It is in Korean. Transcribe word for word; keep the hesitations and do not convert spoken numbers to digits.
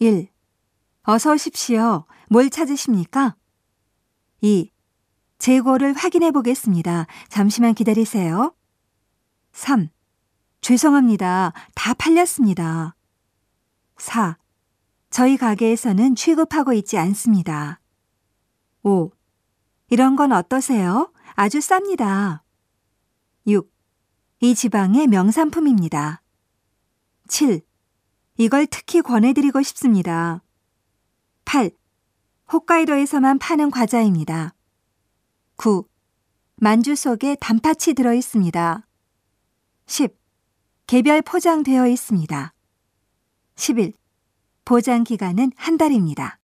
일. 어서 오십시오. 뭘 찾으십니까? 이. 재고를 확인해 보겠습니다. 잠시만 기다리세요. 삼. 죄송합니다. 다 팔렸습니다. 사. 저희 가게에서는 취급하고 있지 않습니다. 오. 이런 건 어떠세요? 아주 쌉니다. 육. 이 지방의 명산품입니다. 칠. 이걸 특히 권해드리고 싶습니다. 팔. 홋카이도에서만 파는 과자입니다. 구. 만주 속에 단팥이 들어있습니다. 십. 개별 포장되어 있습니다. 십일. 보장 기간은 한 달입니다.